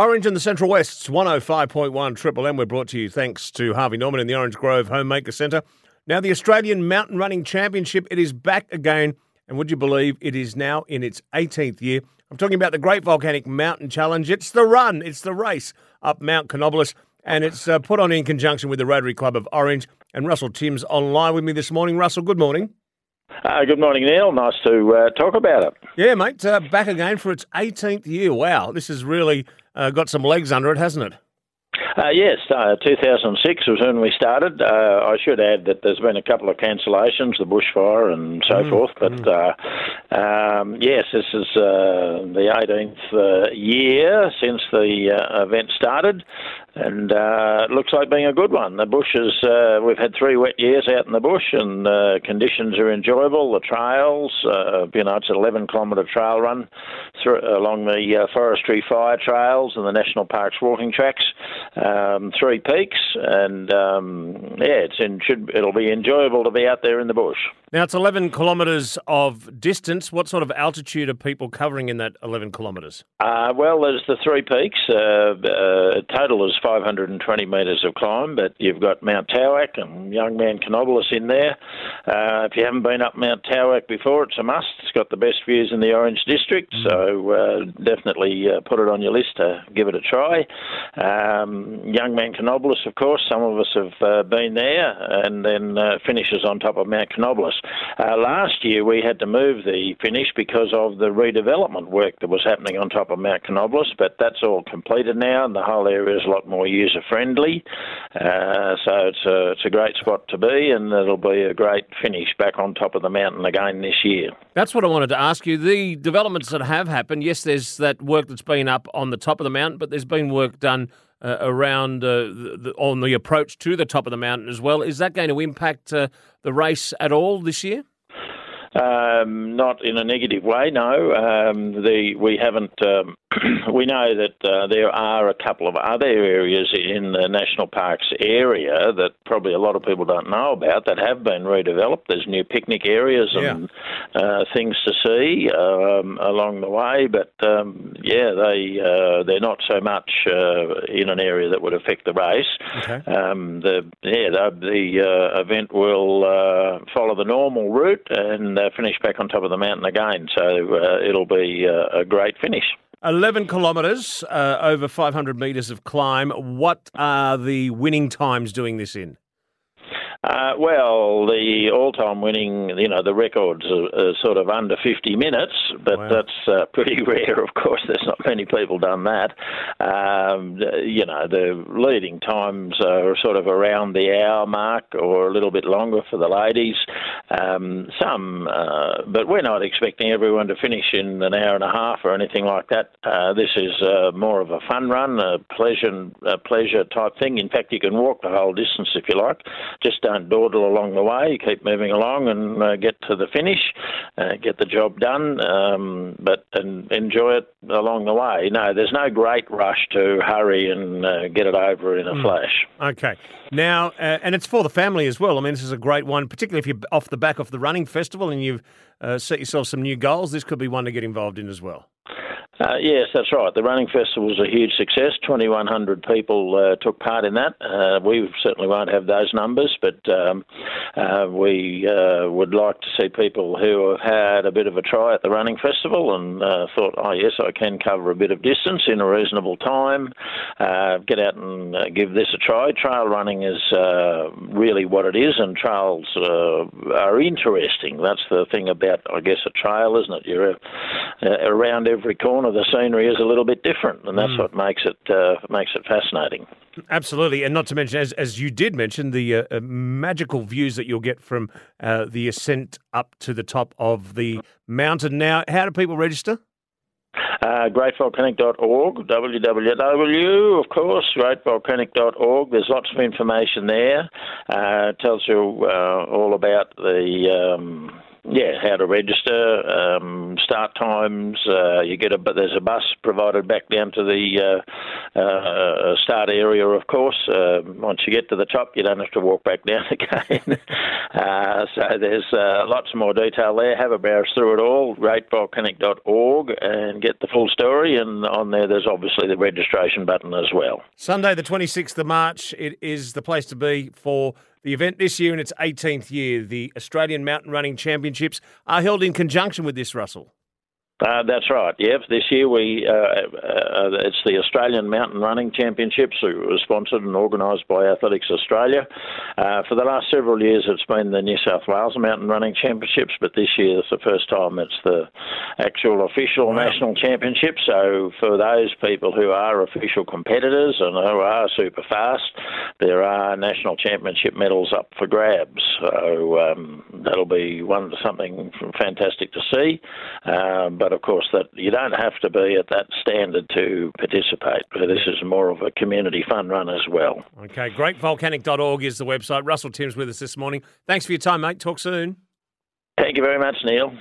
Orange in the Central West's 105.1 Triple M. We're brought to you thanks to Harvey Norman and the Orange Grove Homemaker Centre. Now, the Australian Mountain Running Championship, it is back again. And would you believe it is now in its 18th year? I'm talking about the Great Volcanic Mountain Challenge. It's the run, it's the race up Mount Canobolas, and it's put on in conjunction with the Rotary Club of Orange. And Russell Timms online with me this morning. Russell, good morning. Good morning, Neil. Nice to talk about it. Yeah, mate. Back again for its 18th year. Wow, this has really got some legs under it, hasn't it? Yes, 2006 was when we started. I should add that there's been a couple of cancellations, the bushfire and so forth. But yes, this is the 18th year since the event started. And it looks like being a good one. The bush is, we've had 3 wet years out in the bush, and conditions are enjoyable. The trails, you know, it's an 11-kilometre trail run along the forestry fire trails and the National Park's walking tracks, 3 peaks, and yeah, it'll be enjoyable to be out there in the bush. Now, it's 11 kilometres of distance. What sort of altitude are people covering in that 11 kilometres? Well, there's the 3 peaks. Total is 520 metres of climb, but you've got Mount Towac and young man Canobolas in there. If you haven't been up Mount Towac before, it's a must. It's got the best views in the Orange District, so definitely put it on your list to give it a try. Young man Canobolas, of course, some of us have been there, and then finishes on top of Mount Canobolas. Last year we had to move the finish because of the redevelopment work that was happening on top of Mount Canobolas, but that's all completed now, and the whole area is a lot more user-friendly, so it's a great spot to be, and it'll be a great finish back on top of the mountain again this year. That's what I wanted to ask you. The developments that have happened, yes, there's that work that's been up on the top of the mountain, but there's been work done around on the approach to the top of the mountain as well. Is that going to impact the race at all this year? Not in a negative way, no. We haven't. We know that there are a couple of other areas in the National Parks area that probably a lot of people don't know about that have been redeveloped. There's new picnic areas and things to see along the way, but yeah, they're not so much in an area that would affect the race. Okay. The event will follow the normal route and finish back on top of the mountain again, so it'll be a great finish. 11 kilometres, over 500 metres of climb. What are the winning times doing this in? Well, the all-time winning, you know, the records are sort of under 50 minutes, but that's pretty rare, of course. There's not many people done that. You know, the leading times are sort of around the hour mark or a little bit longer for the ladies. But we're not expecting everyone to finish in an hour and a half or anything like that. This is more of a fun run, a pleasure type thing. In fact, you can walk the whole distance if you like. Just don't dawdle along the way. Keep moving along and get to the finish, get the job done, and enjoy it along the way. No, there's no great rush to hurry and get it over in a flash. Okay. Now, and it's for the family as well. I mean, this is a great one, particularly if you're off the back of the running festival and you've set yourself some new goals. This could be one to get involved in as well. Yes, that's right. The running festival was a huge success. 2,100 people took part in that. We certainly won't have those numbers, but we would like to see people who have had a bit of a try at the running festival and thought, oh yes, I can cover a bit of distance in a reasonable time. Get out and give this a try. Trail running is really what it is, and trails are interesting. That's the thing about, I guess, a trail, isn't it? You're around every corner. The scenery is a little bit different, and that's what makes it fascinating. Absolutely, and not to mention, as you did mention, the magical views that you'll get from the ascent up to the top of the mountain. Now, how do people register? Greatvolcanic.org, www, of course, greatvolcanic.org. There's lots of information there. Tells you all about the Yeah, how to register, start times. There's a bus provided back down to the start area, of course. Once you get to the top, you don't have to walk back down again. So there's lots more detail there. Have a browse through it all, greatvolcanic.org, and get the full story. And on there's obviously the registration button as well. Sunday the 26th of March, it is the place to be for the event this year in its 18th year. The Australian Mountain Running Championships are held in conjunction with this, Russell. That's right, yep. This year it's the Australian Mountain Running Championships, who was sponsored and organised by Athletics Australia. For the last several years it's been the New South Wales Mountain Running Championships, but this year it's the first time it's the actual official national championship. So for those people who are official competitors and who are super fast, there are national championship medals up for grabs. So that'll be something fantastic to see. But of course, that you don't have to be at that standard to participate. So this is more of a community fun run as well. Okay, greatvolcanic.org is the website. Russell Timms with us this morning. Thanks for your time, mate. Talk soon. Thank you very much, Neil.